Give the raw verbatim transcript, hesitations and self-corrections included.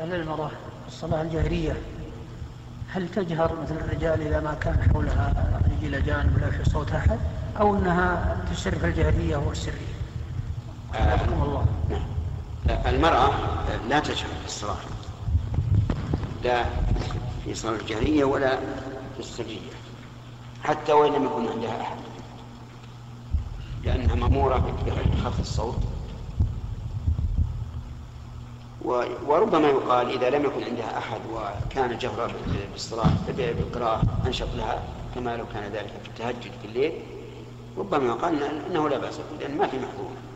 هل المرأة الصلاة الجهرية هل تجهر مثل الرجال إذا ما كان حولها رجل أجانب ولا في صوت أحد، أو أنها تسر في الجهرية والسرية؟ رحمه الله. المرأة لا تجهر في الصلاة، لا في صلاة الجهرية ولا في السرية، حتى وإن لم يكن عندها أحد، لأنها مأمورة بخفض الصوت. وربما يقال إذا لم يكن عندها أحد وكان جهرا بالصلاة بالقراءة أنشط لها كما لو كان ذلك في التهجد في الليل، ربما يقال أنه لا بأس، لأن ما في محظور.